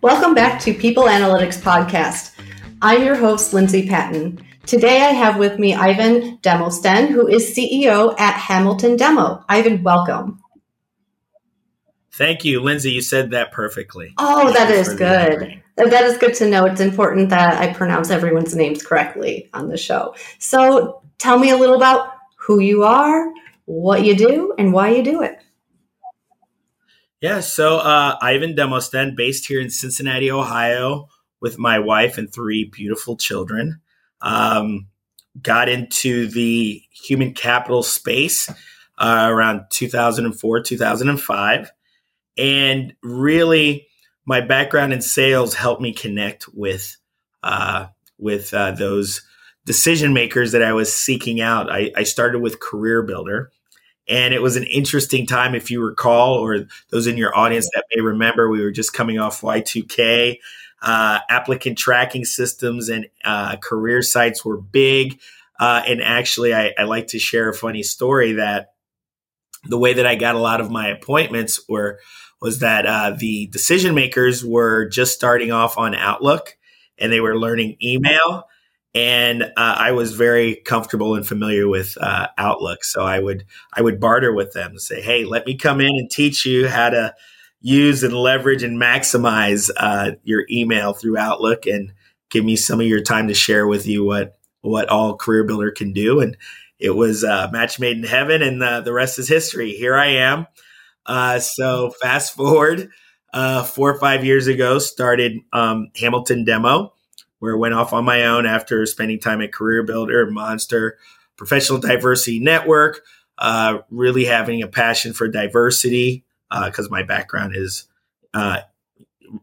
Welcome back to People Analytics Podcast. I'm your host, Lindsay Patton. Today I have with me Yvan Demosthenes, who is CEO at Hamilton Demo. Yvan, welcome. Thank you, Lindsay. You said that perfectly. Oh, that is good. That is good to know. It's important that I pronounce everyone's names correctly on the show. So tell me a little about who you are, what you do, and why you do it. Yeah, so Yvan Demosthenes, based here in Cincinnati, Ohio, with my wife and three beautiful children, got into the human capital space around 2004, 2005. And really, my background in sales helped me connect with those decision makers that I was seeking out. I started with Career Builder. And it was an interesting time, if you recall, or those in your audience that may remember, we were just coming off Y2K. Applicant tracking systems and career sites were big. And actually, I like to share a funny story that the way that I got a lot of my appointments was that the decision makers were just starting off on Outlook and they were learning email. And I was very comfortable and familiar with Outlook, so I would barter with them and say, "Hey, let me come in and teach you how to use and leverage and maximize your email through Outlook, and give me some of your time to share with you what all Career Builder can do." And it was a match made in heaven, and the rest is history. Here I am. So fast forward 4 or 5 years ago, started Hamilton Demo, where I went off on my own after spending time at Career Builder, Monster, Professional Diversity Network, really having a passion for diversity because my background is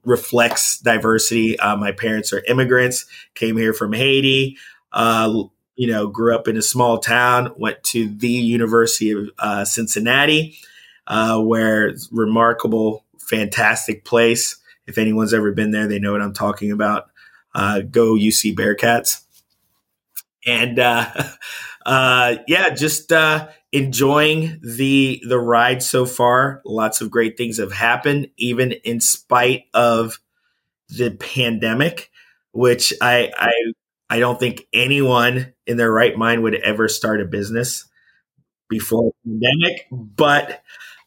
reflects diversity. My parents are immigrants, came here from Haiti, grew up in a small town, went to the University of Cincinnati, where it's a remarkable, fantastic place. If anyone's ever been there, they know what I'm talking about. Go UC Bearcats. And enjoying the ride so far. Lots of great things have happened, even in spite of the pandemic, which I don't think anyone in their right mind would ever start a business before the pandemic. But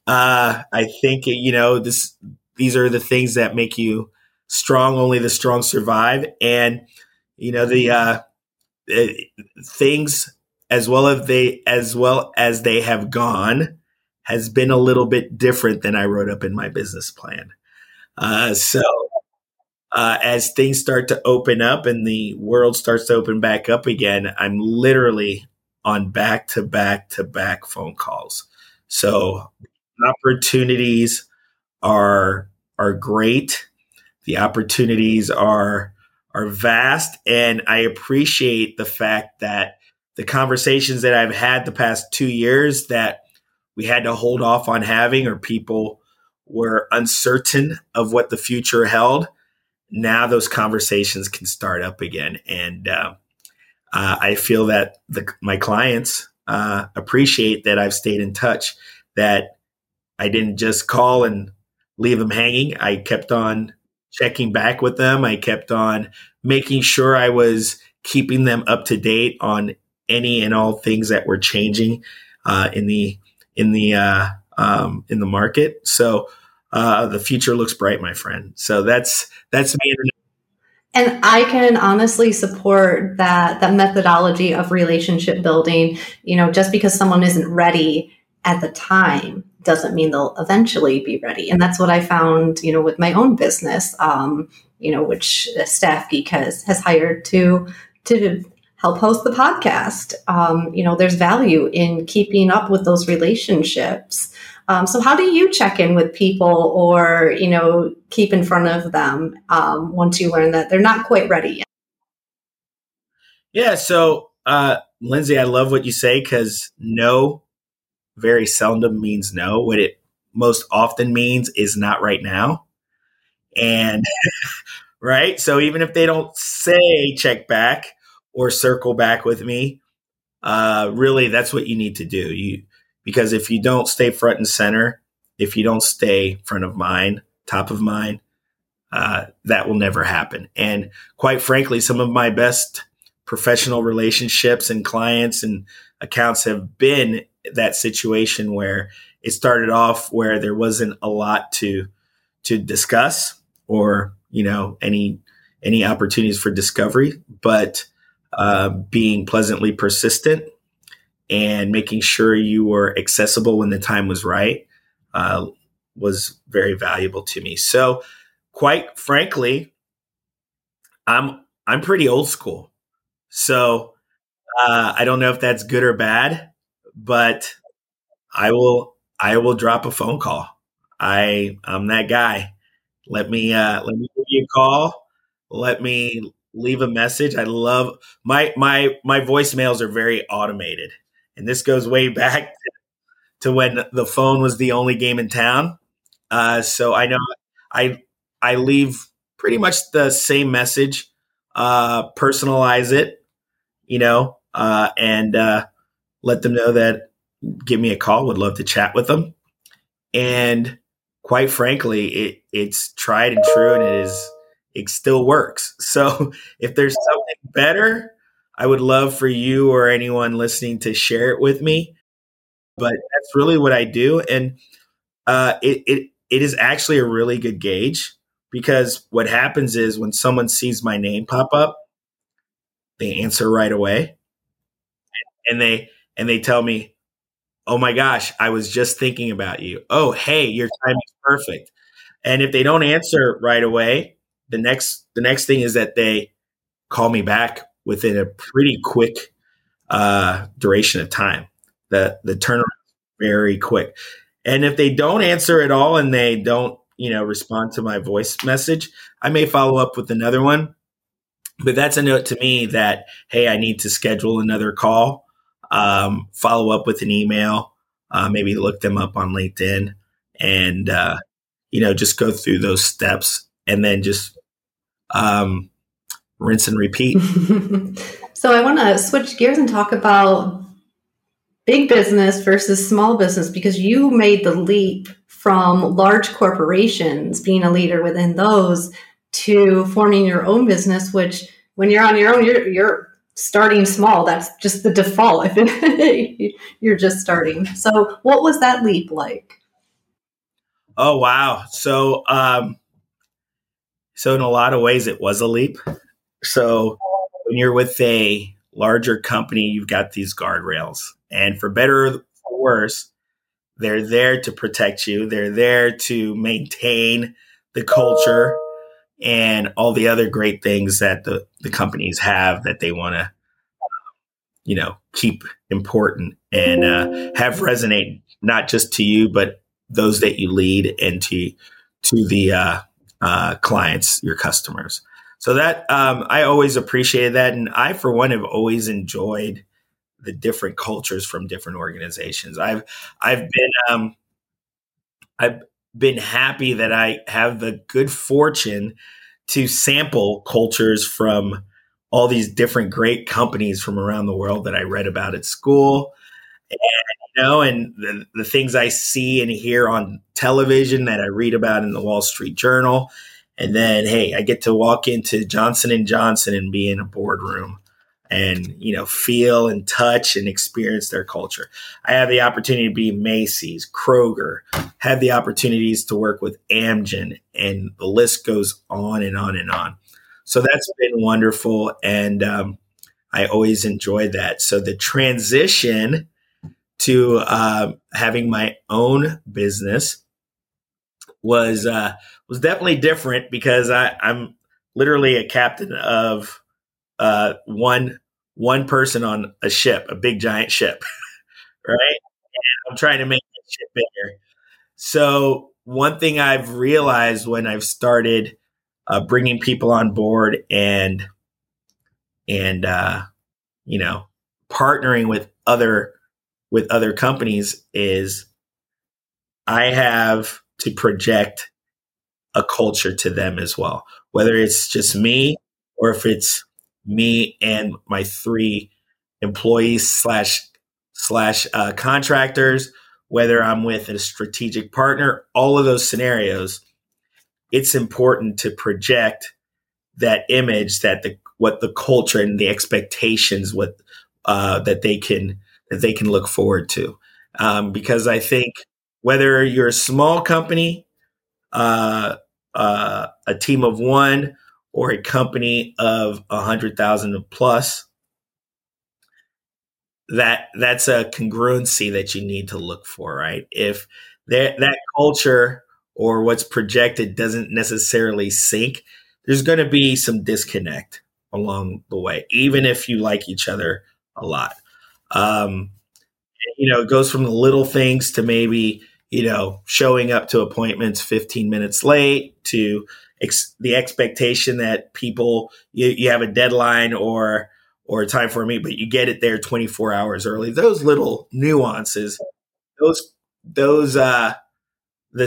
I think, these are the things that make you strong. Only the strong survive. And things as well as they have gone has been a little bit different than I wrote up in my business plan. So as things start to open up and the world starts to open back up again, I'm literally on back-to-back-to-back phone calls. So opportunities are great. The opportunities are vast, and I appreciate the fact that the conversations that I've had the past 2 years that we had to hold off on having, or people were uncertain of what the future held, now those conversations can start up again. And I feel that my clients appreciate that I've stayed in touch, that I didn't just call and leave them hanging. I kept on checking back with them. I kept on making sure I was keeping them up to date on any and all things that were changing in the market. So the future looks bright, my friend. So that's me. And I can honestly support that methodology of relationship building. Just because someone isn't ready at the time doesn't mean they'll eventually be ready. And that's what I found, with my own business, which Staff Geek has hired to help host the podcast. There's value in keeping up with those relationships. So how do you check in with people or, keep in front of them once you learn that they're not quite ready yet? Yeah. So, Lindsay, I love what you say, because no very seldom means no. What it most often means is not right now. And right. So even if they don't say check back or circle back with me, really that's what you need to do. Because if you don't stay front and center, if you don't stay front of mind, top of mind, that will never happen. And quite frankly, some of my best professional relationships and clients and accounts have been that situation where it started off where there wasn't a lot to discuss or, any opportunities for discovery, but being pleasantly persistent and making sure you were accessible when the time was right was very valuable to me. So quite frankly, I'm pretty old school. So I don't know if that's good or bad, but I will drop a phone call. I'm that guy. Let me give you a call. Let me leave a message. I love my voicemails are very automated. And this goes way back to when the phone was the only game in town. So I know I leave pretty much the same message, personalize it, and let them know that give me a call. Would love to chat with them. And quite frankly, it's tried and true, and it still works. So if there's something better, I would love for you or anyone listening to share it with me. But that's really what I do. And it is actually a really good gauge, because what happens is when someone sees my name pop up, they answer right away. And they tell me, oh my gosh, I was just thinking about you. Oh, hey, your timing is perfect. And if they don't answer right away, the next thing is that they call me back within a pretty quick duration of time. The turnaround is very quick. And if they don't answer at all and they don't, respond to my voice message, I may follow up with another one. But that's a note to me that, hey, I need to schedule another call, follow up with an email, maybe look them up on LinkedIn and, just go through those steps and then just rinse and repeat. So I want to switch gears and talk about big business versus small business, because you made the leap from large corporations, being a leader within those, to forming your own business, which when you're on your own, you're starting small. That's just the default. You're just starting. So what was that leap like? Oh, wow. So, in a lot of ways, it was a leap. So when you're with a larger company, you've got these guardrails. And for better or for worse, they're there to protect you. They're there to maintain the culture and all the other great things that the companies have that they want to, keep important and have resonate not just to you, but those that you lead and to the clients, your customers. So that I always appreciated that. And I, for one, have always enjoyed the different cultures from different organizations. I've been happy that I have the good fortune to sample cultures from all these different great companies from around the world that I read about at school, and, the things I see and hear on television that I read about in the Wall Street Journal. And then, hey, I get to walk into Johnson & Johnson and be in a boardroom and, feel and touch and experience their culture. I have the opportunity to be Macy's, Kroger, have the opportunities to work with Amgen, and the list goes on and on and on. So that's been wonderful. And I always enjoyed that. So the transition to having my own business was definitely different, because I'm literally a captain of one person on a ship, a big giant ship, right? And I'm trying to make that ship bigger. So one thing I've realized when I've started bringing people on board and partnering with other companies is I have to project a culture to them as well, whether it's just me or if it's me and my three employees slash contractors, whether I'm with a strategic partner, all of those scenarios, it's important to project that image that what the culture and the expectations that they can look forward to. Because I think whether you're a small company, a team of one, or a company of 100,000 plus, that's a congruency that you need to look for, right? If that culture or what's projected doesn't necessarily sync, there's going to be some disconnect along the way, even if you like each other a lot. It goes from the little things to maybe, showing up to appointments 15 minutes late to the expectation that people, you have a deadline or time for a meeting, but you get it there 24 hours early. Those little nuances, the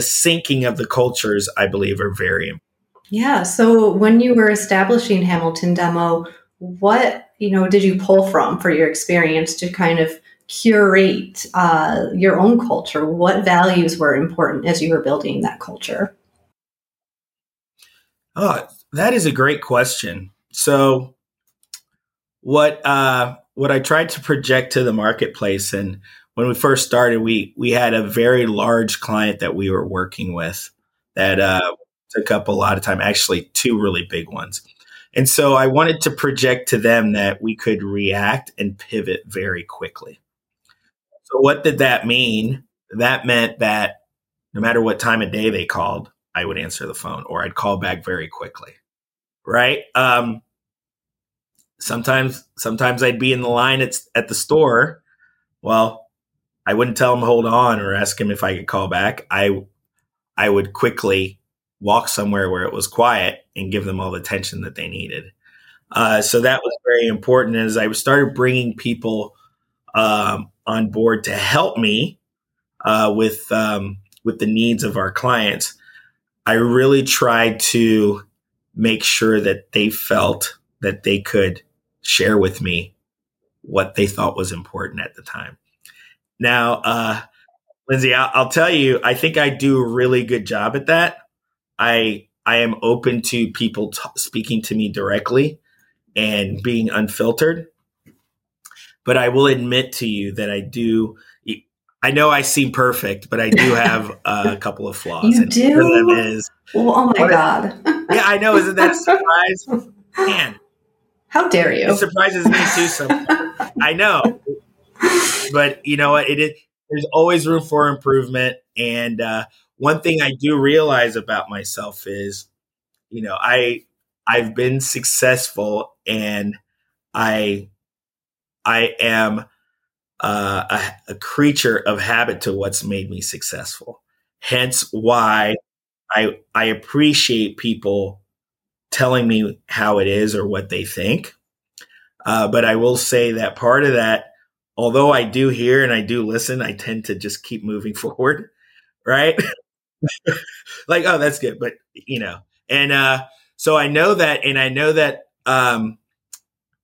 sinking of the cultures, I believe, are very important. Yeah. So when you were establishing Hamilton Demo, what, did you pull from for your experience to kind of curate your own culture? What values were important as you were building that culture? Oh, that is a great question. So what I tried to project to the marketplace, and when we first started, we had a very large client that we were working with that took up a lot of time, actually two really big ones. And so I wanted to project to them that we could react and pivot very quickly. So what did that mean? That meant that no matter what time of day they called, I would answer the phone or I'd call back very quickly, right? Sometimes I'd be in the line at the store. Well, I wouldn't tell them hold on or ask them if I could call back. I would quickly walk somewhere where it was quiet and give them all the attention that they needed. So that was very important. As I started bringing people on board to help me with the needs of our clients, I really tried to make sure that they felt that they could share with me what they thought was important at the time. Now, Lindsay, I'll tell you, I think I do a really good job at that. I am open to people speaking to me directly and being unfiltered. But I will admit to you that I know I seem perfect, but I do have a couple of flaws. You and do? One of them is, God. Yeah, I know. Isn't that a surprise? Man. How dare you? It surprises me too sometimes. I know. But you know what? It is, there's always room for improvement. And one thing I do realize about myself is, I've been successful, and I am a creature of habit to what's made me successful. Hence why I appreciate people telling me how it is or what they think. But I will say that part of that, although I do hear and I do listen, I tend to just keep moving forward, right? Like, oh, that's good. But, and so I know that, and I know that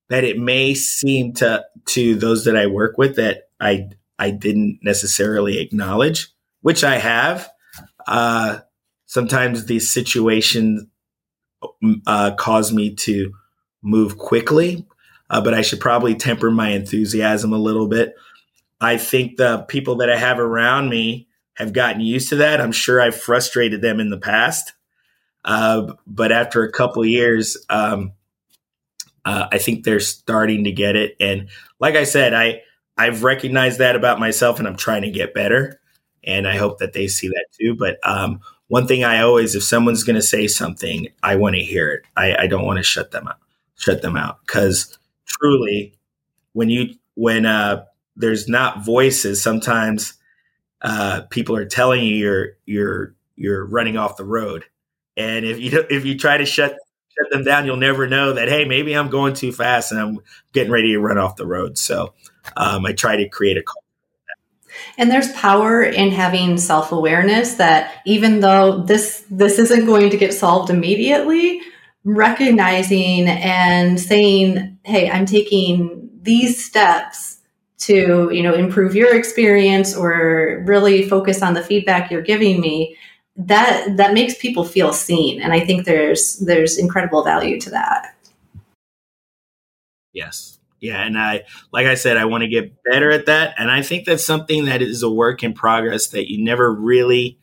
that it may seem to those that I work with that I didn't necessarily acknowledge, which I have. Sometimes these situations cause me to move quickly, but I should probably temper my enthusiasm a little bit. I think the people that I have around me have gotten used to that. I'm sure I've frustrated them in the past. But after a couple of years, I think they're starting to get it. And like I said, I've recognized that about myself, and I'm trying to get better. And I hope that they see that too. But one thing I always, if someone's going to say something, I want to hear it. I don't want to shut them out. Because truly, when there's not voices, sometimes people are telling you you're running off the road, and if you try to shut them down, you'll never know that, hey, maybe I'm going too fast and I'm getting ready to run off the road. So I try to create a culture. And there's power in having self-awareness that even though this isn't going to get solved immediately, recognizing and saying, hey, I'm taking these steps to, you know, improve your experience or really focus on the feedback you're giving me, that makes people feel seen. And I think there's incredible value to that. Yes. Yeah. And like I said, I want to get better at that. And I think that's something that is a work in progress that you never really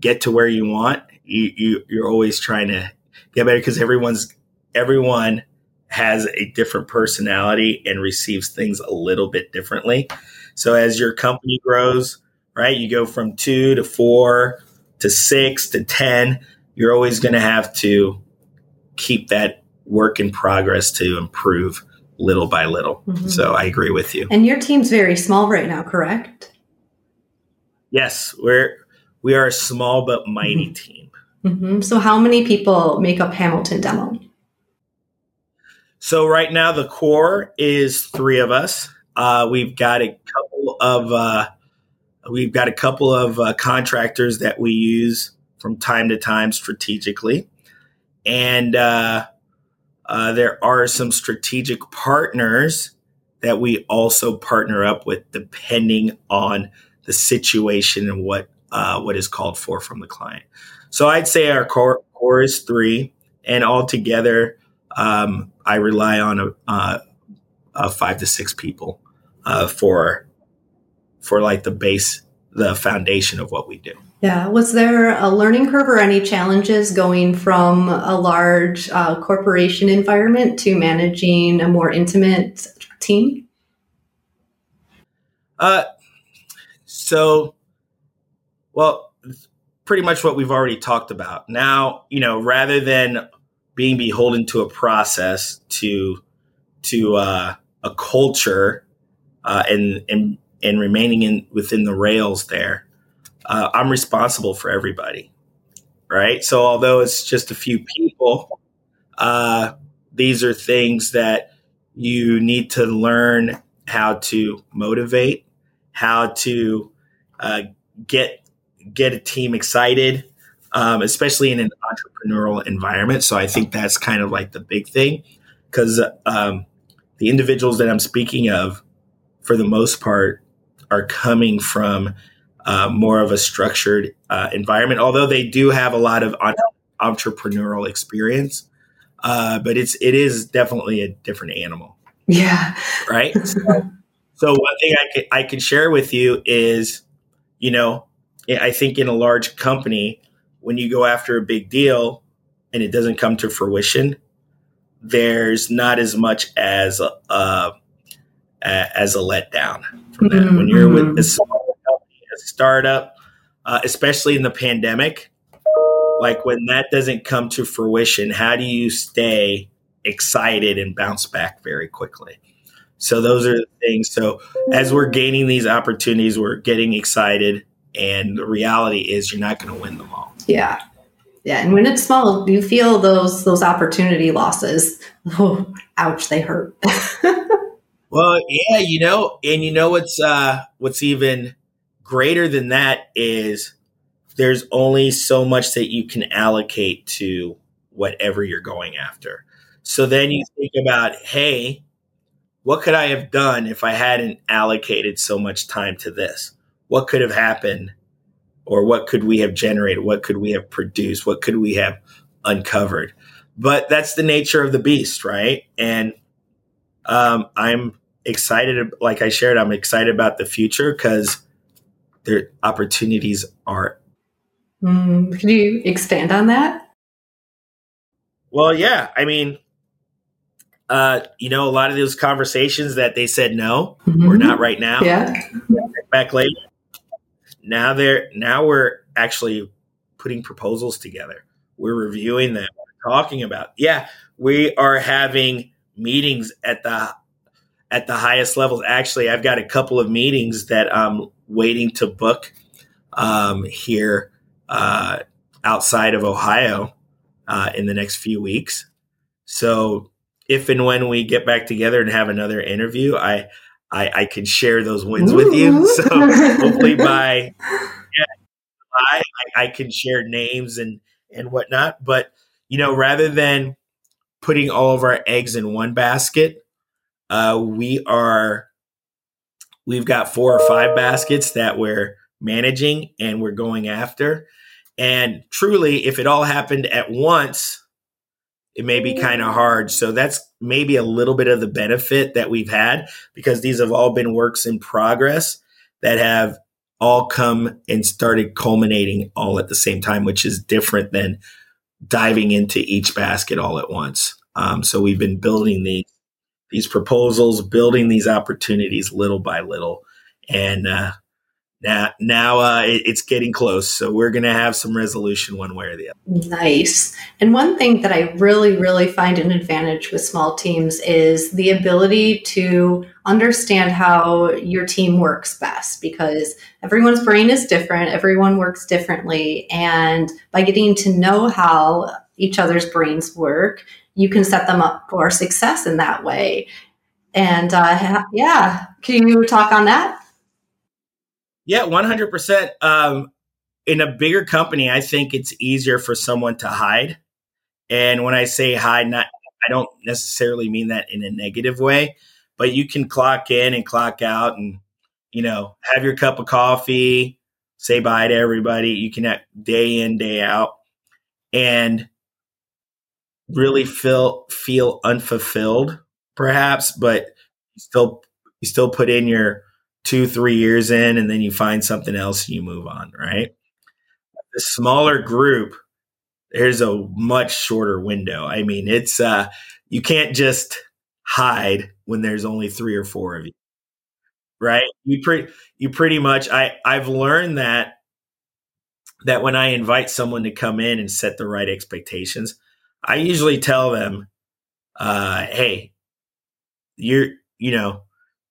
get to where you want. You're always trying to get better because everyone has a different personality and receives things a little bit differently. So as your company grows, right, you go from 2 to 4 to 6 to 10, you're always going to have to keep that work in progress to improve little by little. Mm-hmm. So I agree with you. And your team's very small right now, correct? Yes, we are a small but mighty mm-hmm. team. Mm-hmm. So how many people make up Hamilton Demo? So right now the core is 3 of us. We've got a couple of contractors that we use from time to time strategically, and there are some strategic partners that we also partner up with, depending on the situation and what is called for from the client. So I'd say our core is 3, and altogether. I rely on a 5 to 6 people for like the foundation of what we do. Yeah. Was there a learning curve or any challenges going from a large corporation environment to managing a more intimate team? Well, pretty much what we've already talked about. Now, you know, rather than being beholden to a process, to a culture, and remaining within the rails there, I'm responsible for everybody, right? So although it's just a few people, these are things that you need to learn how to motivate, how to get a team excited. Especially in an entrepreneurial environment. So I think that's kind of like the big thing, because the individuals that I'm speaking of, for the most part, are coming from more of a structured environment, although they do have a lot of entrepreneurial experience. But it is definitely a different animal. Yeah. Right? So one thing I can share with you is, you know, I think in a large company, when you go after a big deal and it doesn't come to fruition, there's not as much as a letdown from that. Mm-hmm. When you're with a small company, a startup, especially in the pandemic, like when that doesn't come to fruition, how do you stay excited and bounce back very quickly? So those are the things. So as we're gaining these opportunities, we're getting excited. And the reality is you're not going to win them all. Yeah. Yeah. And when it's small, you feel those opportunity losses. Oh, ouch, they hurt. Well, yeah, you know, and you know what's even greater than that is there's only so much that you can allocate to whatever you're going after. So then you think about, hey, what could I have done if I hadn't allocated so much time to this? What could have happened, or what could we have generated? What could we have produced? What could we have uncovered? But that's the nature of the beast, right? And I'm excited, like I shared, I'm excited about the future because their opportunities are. Can you expand on that? Well, yeah. I mean, you know, a lot of those conversations that they said, no, mm-hmm. we're not right now. Yeah. Back later. Now we're actually putting proposals together. We're reviewing them, we're talking about. Yeah, we are having meetings at the highest levels. Actually, I've got a couple of meetings that I'm waiting to book here outside of Ohio in the next few weeks. So if and when we get back together and have another interview, I can share those wins with you. So hopefully by July, I can share names and whatnot. But, you know, rather than putting all of our eggs in one basket, We've got 4 or 5 baskets that we're managing and we're going after. And truly, if it all happened at once, it may be kind of hard. So that's maybe a little bit of the benefit that we've had, because these have all been works in progress that have all come and started culminating all at the same time, which is different than diving into each basket all at once. So we've been building these proposals, building these opportunities little by little. And now it's getting close. So we're going to have some resolution one way or the other. Nice. And one thing that I really, really find an advantage with small teams is the ability to understand how your team works best, because everyone's brain is different. Everyone works differently. And by getting to know how each other's brains work, you can set them up for success in that way. And yeah, can you talk on that? Yeah, 100%. In a bigger company, I think it's easier for someone to hide. And when I say hide, I don't necessarily mean that in a negative way, but you can clock in and clock out and, have your cup of coffee, say bye to everybody. You can act day in, day out, and really feel unfulfilled perhaps, but you still put in your 2-3 years in, and then you find something else and you move on, right? The smaller group, there's a much shorter window. I mean, it's you can't just hide when there's only 3 or 4 of you, right? You pretty much, I've learned that when I invite someone to come in and set the right expectations, I usually tell them, hey, you're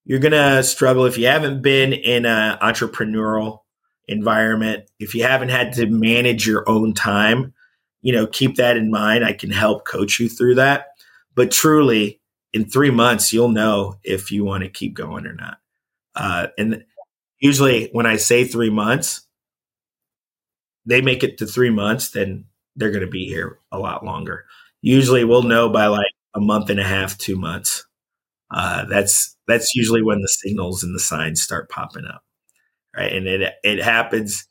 going to struggle if you haven't been in an entrepreneurial environment, if you haven't had to manage your own time, keep that in mind. I can help coach you through that. But truly, in 3 months, you'll know if you want to keep going or not. And usually when I say 3 months, they make it to 3 months, then they're going to be here a lot longer. Usually we'll know by like a month and a half, 2 months. That's usually when the signals and the signs start popping up, right? And it happens.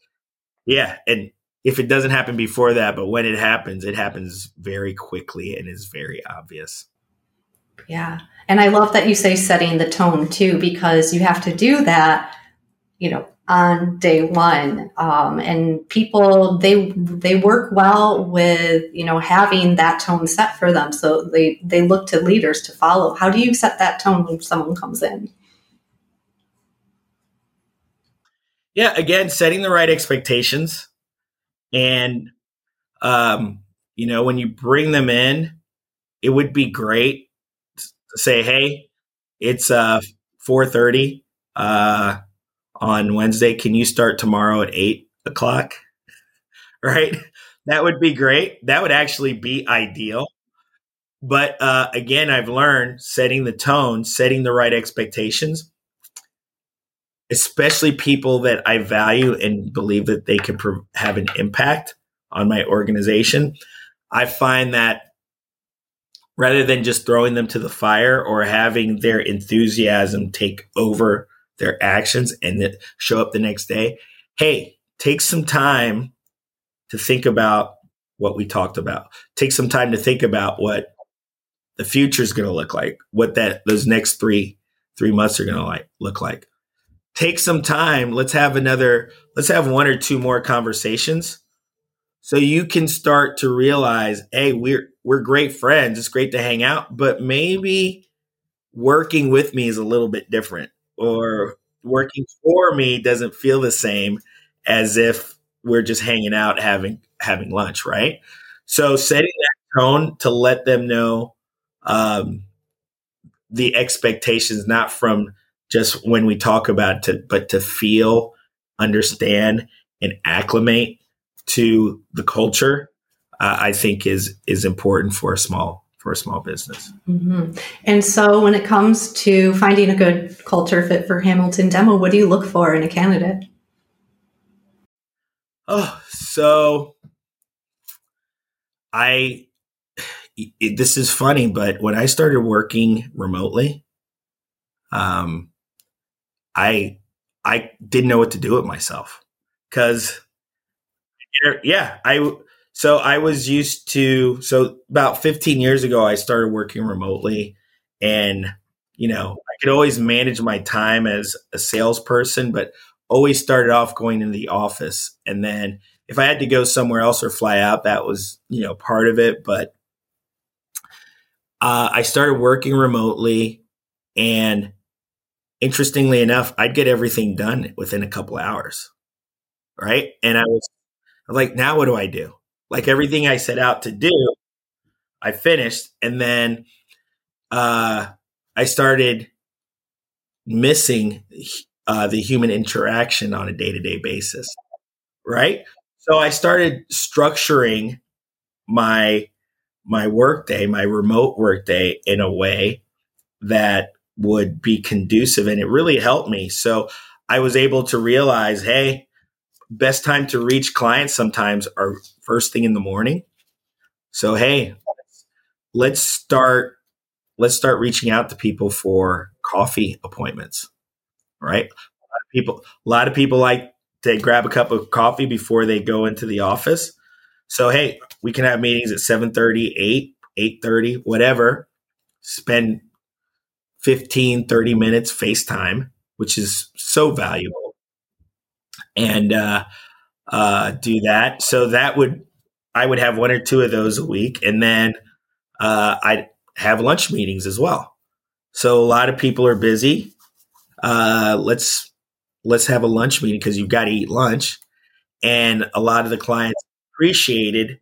Yeah. And if it doesn't happen before that, but when it happens very quickly and is very obvious. Yeah. And I love that you say setting the tone too, because you have to do that, on day one. And people, they work well with, having that tone set for them. So they look to leaders to follow. How do you set that tone when someone comes in? Yeah. Again, setting the right expectations. And, when you bring them in, it would be great to say, hey, it's 4:30, on Wednesday, can you start tomorrow at 8:00? Right? That would be great. That would actually be ideal. But again, I've learned setting the tone, setting the right expectations, especially people that I value and believe that they can have an impact on my organization. I find that rather than just throwing them to the fire or having their enthusiasm take over their actions and show up the next day. Hey, take some time to think about what we talked about. Take some time to think about what the future is going to look like, what those next three months are going to look like. Take some time. Let's have 1 or 2 more conversations so you can start to realize, hey, we're great friends. It's great to hang out, but maybe working with me is a little bit different. Or working for me doesn't feel the same as if we're just hanging out, having lunch, right? So setting that tone to let them know the expectations, not from just when we talk about it, but to feel, understand, and acclimate to the culture, I think is important for a small business. Mm-hmm. And so when it comes to finding a good culture fit for Hamilton Demo, what do you look for in a candidate? Oh, so this is funny, but when I started working remotely, I didn't know what to do with myself because I was used to, about 15 years ago, I started working remotely and, I could always manage my time as a salesperson, but always started off going into the office. And then if I had to go somewhere else or fly out, that was, part of it. But I started working remotely, and interestingly enough, I'd get everything done within a couple of hours. Right. And I was like, now what do I do? Like everything I set out to do, I finished. And then I started missing the human interaction on a day-to-day basis, right? So I started structuring my workday, my remote workday, in a way that would be conducive. And it really helped me. So I was able to realize, hey, best time to reach clients sometimes are first thing in the morning. So, hey, let's start reaching out to people for coffee appointments, right? A lot of people like to grab a cup of coffee before they go into the office. So, hey, we can have meetings at 7:30, 8:30, whatever. Spend 15, 30 minutes FaceTime, which is so valuable. And do that. So I would have one or two of those a week. And then I'd have lunch meetings as well. So a lot of people are busy. Let's have a lunch meeting because you've got to eat lunch. And a lot of the clients appreciated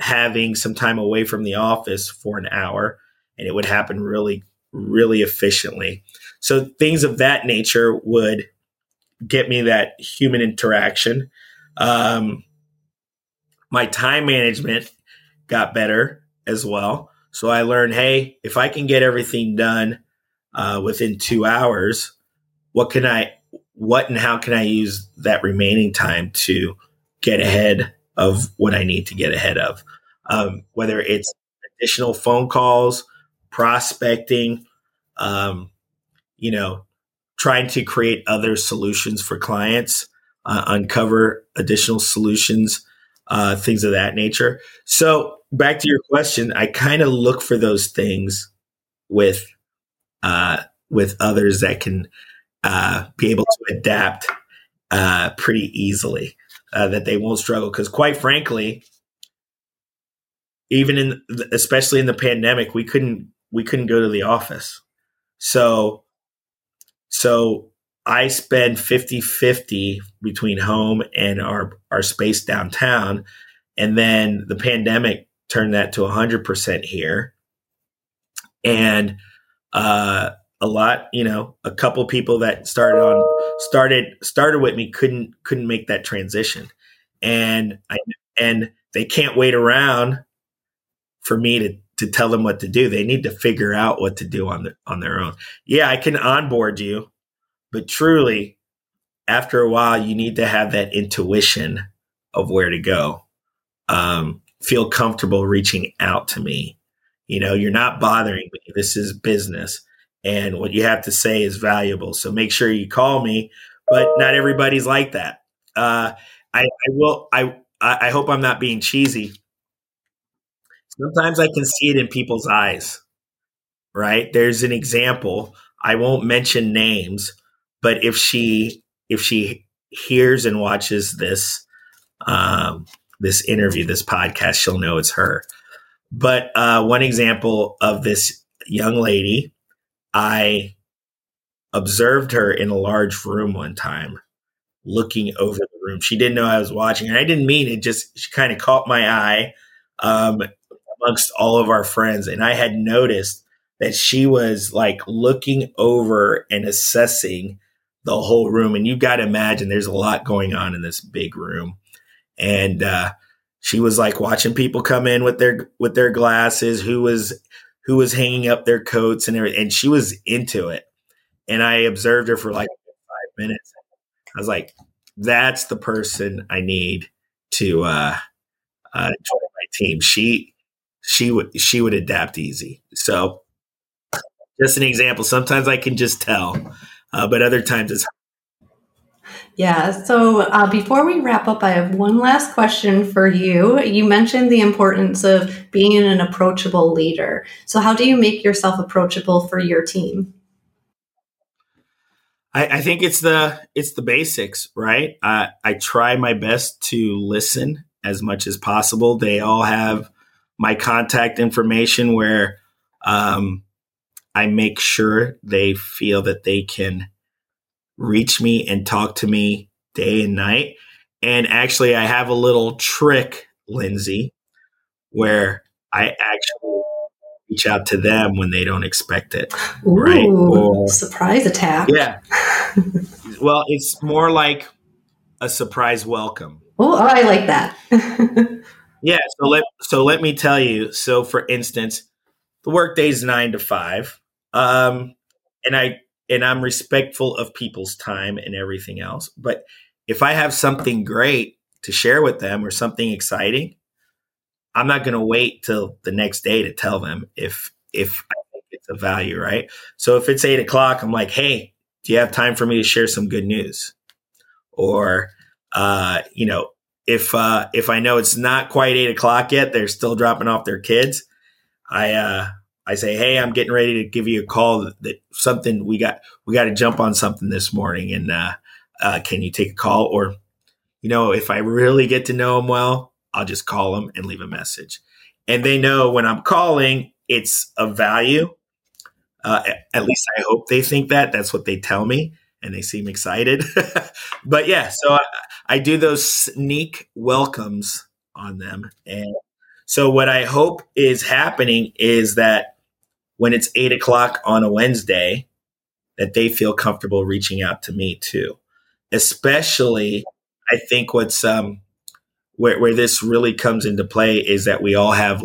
having some time away from the office for an hour, and it would happen really, really efficiently. So things of that nature would get me that human interaction. My time management got better as well. So I learned, hey, if I can get everything done within 2 hours, what and how can I use that remaining time to get ahead of what I need to get ahead of? Whether it's additional phone calls, prospecting, trying to create other solutions for clients, uncover additional solutions, things of that nature. So back to your question, I kind of look for those things with others that can be able to adapt pretty easily, that they won't struggle. Because quite frankly, especially in the pandemic, we couldn't go to the office, So I spend 50-50 between home and our space downtown. And then the pandemic turned that to 100% here. And a couple people that started with me couldn't make that transition. And they can't wait around for me to tell them what to do. They need to figure out what to do on their own. Yeah, I can onboard you, but truly, after a while, you need to have that intuition of where to go. Feel comfortable reaching out to me. You're not bothering me. This is business, and what you have to say is valuable. So make sure you call me. But not everybody's like that. I hope I'm not being cheesy. Sometimes I can see it in people's eyes, right? There's an example. I won't mention names, but if she hears and watches this this interview, this podcast, she'll know it's her. But one example of this young lady, I observed her in a large room one time, looking over the room. She didn't know I was watching, and I didn't mean it. Just she kind of caught my eye. Amongst all of our friends. And I had noticed that she was like looking over and assessing the whole room. And you've got to imagine there's a lot going on in this big room. And she was like watching people come in with their glasses, who was hanging up their coats and everything. And she was into it. And I observed her for like 5 minutes. I was like, that's the person I need to join my team. She would adapt easy. So just an example. Sometimes I can just tell, but other times it's hard. Yeah. So before we wrap up, I have one last question for you. You mentioned the importance of being an approachable leader. So how do you make yourself approachable for your team? I think it's the basics, right? I try my best to listen as much as possible. They all have my contact information where I make sure they feel that they can reach me and talk to me day and night. And actually, I have a little trick, Lindsay, where I actually reach out to them when they don't expect it. Ooh, right? Or, surprise attack. Yeah. Well, it's more like a surprise welcome. Oh, I like that. Yeah. So let me tell you. So for instance, the workday's 9 to 5. And I'm respectful of people's time and everything else. But if I have something great to share with them or something exciting, I'm not going to wait till the next day to tell them if I think it's of value, right? So if it's 8 o'clock, I'm like, hey, do you have time for me to share some good news? Or, if I know it's not quite 8 o'clock yet, they're still dropping off their kids. I say, hey, I'm getting ready to give you a call that something we got to jump on something this morning. And can you take a call? Or, if I really get to know them well, I'll just call them and leave a message. And they know when I'm calling, it's of value. At least I hope they think that. That's what they tell me. And they seem excited. But yeah, so I do those sneak welcomes on them. And so what I hope is happening is that when it's 8 o'clock on a Wednesday, that they feel comfortable reaching out to me too. Especially, I think what's where this really comes into play is that we all have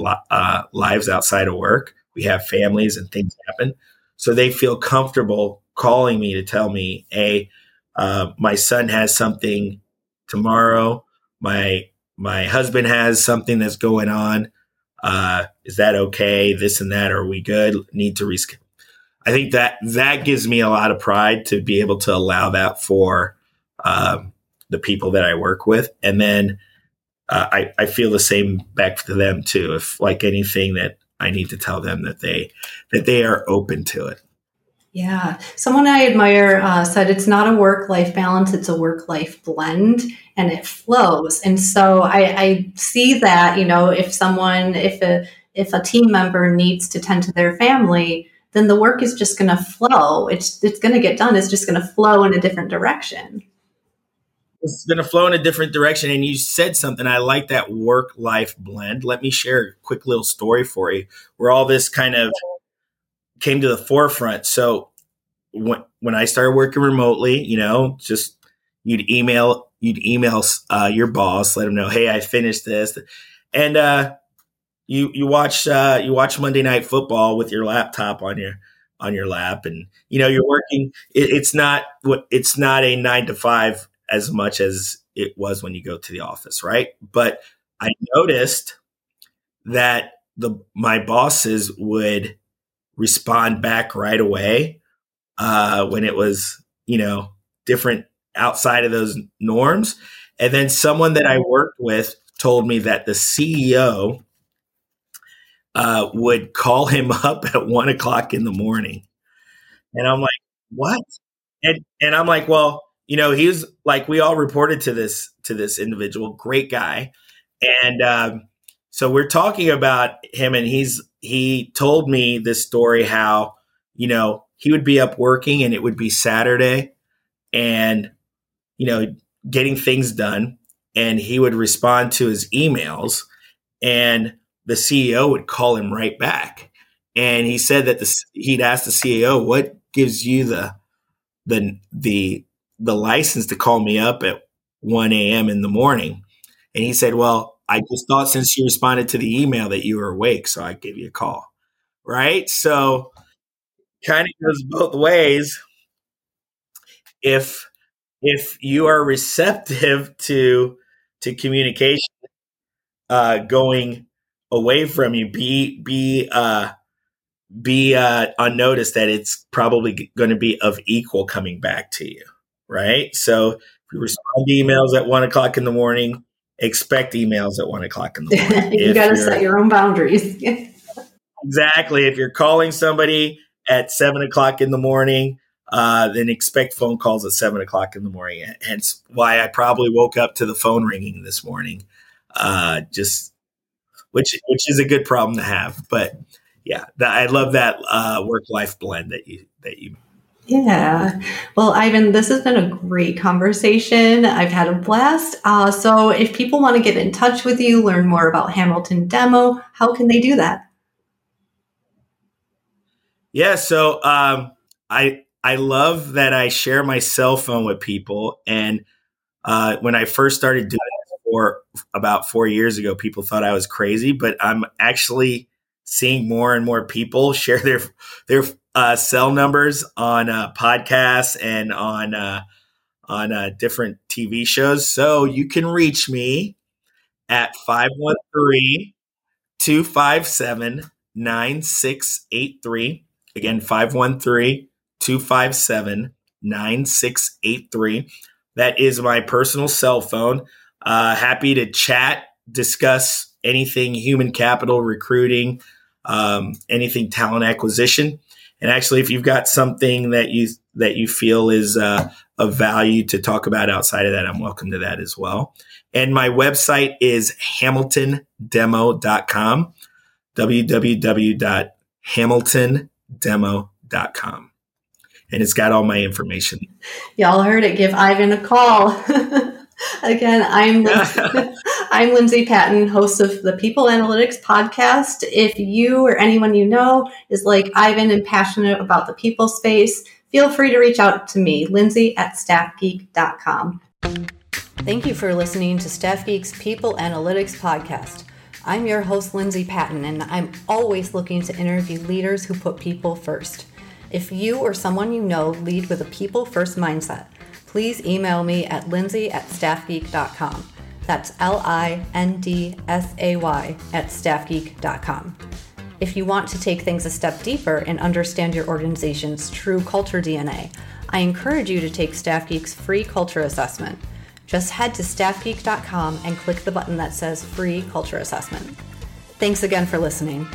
lives outside of work. We have families and things happen. So they feel comfortable calling me to tell me, hey, my son has something tomorrow. My husband has something that's going on. Is that okay? This and that. Are we good? Need to reschedule. I think that gives me a lot of pride to be able to allow that for the people that I work with. And then I feel the same back to them too. If like anything that I need to tell them that they are open to it. Yeah. Someone I admire said it's not a work-life balance, it's a work-life blend, and it flows. And so I see that, if a team member needs to tend to their family, then the work is just going to flow. It's going to get done. It's just going to flow in a different direction. It's going to flow in a different direction. And you said something. I like that work-life blend. Let me share a quick little story for you where all this kind of came to the forefront. So when I started working remotely, just you'd email your boss, let him know, hey, I finished this. And you watch Monday Night Football with your laptop on your lap, and you're working. It's not a 9 to 5 as much as it was when you go to the office, right? But I noticed that my bosses would respond back right away when it was, different outside of those norms. And then someone that I worked with told me that the CEO would call him up at 1 o'clock in the morning. And I'm like, what? And I'm like, well, he was like, we all reported to this individual, great guy. And, so we're talking about him, and he told me this story how, he would be up working and it would be Saturday and, getting things done, and he would respond to his emails, and the CEO would call him right back. And he said that he'd asked the CEO, what gives you the license to call me up at 1 a.m. in the morning? And he said, well, I just thought since you responded to the email that you were awake, so I gave you a call, right? So kind of goes both ways. If you are receptive to communication going away from you, be be on notice that it's probably going to be of equal coming back to you, right? So if you respond to emails at 1 o'clock in the morning, expect emails at 1 o'clock in the morning. You got to set your own boundaries. Exactly. If you're calling somebody at 7 o'clock in the morning, then expect phone calls at 7 o'clock in the morning. Hence why I probably woke up to the phone ringing this morning. Which is a good problem to have, but yeah, I love that work-life blend that you. Yeah. Well, Yvan, this has been a great conversation. I've had a blast. So if people want to get in touch with you, learn more about Hamilton Demo, how can they do that? Yeah. So I love that I share my cell phone with people. And when I first started doing it about 4 years ago, people thought I was crazy, but I'm actually seeing more and more people share their cell numbers on podcasts and on different TV shows. So you can reach me at 513-257-9683. Again, 513-257-9683. That is my personal cell phone. Happy to chat, discuss anything human capital, recruiting, anything talent acquisition. And actually, if you've got something that you feel is of value to talk about outside of that, I'm welcome to that as well. And my website is HamiltonDemo.com, www.HamiltonDemo.com. And it's got all my information. Y'all heard it. Give Yvan a call. Again, I'm Lindsay Patton, host of the People Analytics podcast. If you or anyone you know is like Yvan and passionate about the people space, feel free to reach out to me, Lindsay at staffgeek.com. Thank you for listening to Staff Geek's People Analytics podcast. I'm your host, Lindsay Patton, and I'm always looking to interview leaders who put people first. If you or someone you know lead with a people-first mindset, please email me at lindsay@staffgeek.com. That's lindsay@staffgeek.com. If you want to take things a step deeper and understand your organization's true culture DNA, I encourage you to take Staff Geek's free culture assessment. Just head to staffgeek.com and click the button that says free culture assessment. Thanks again for listening.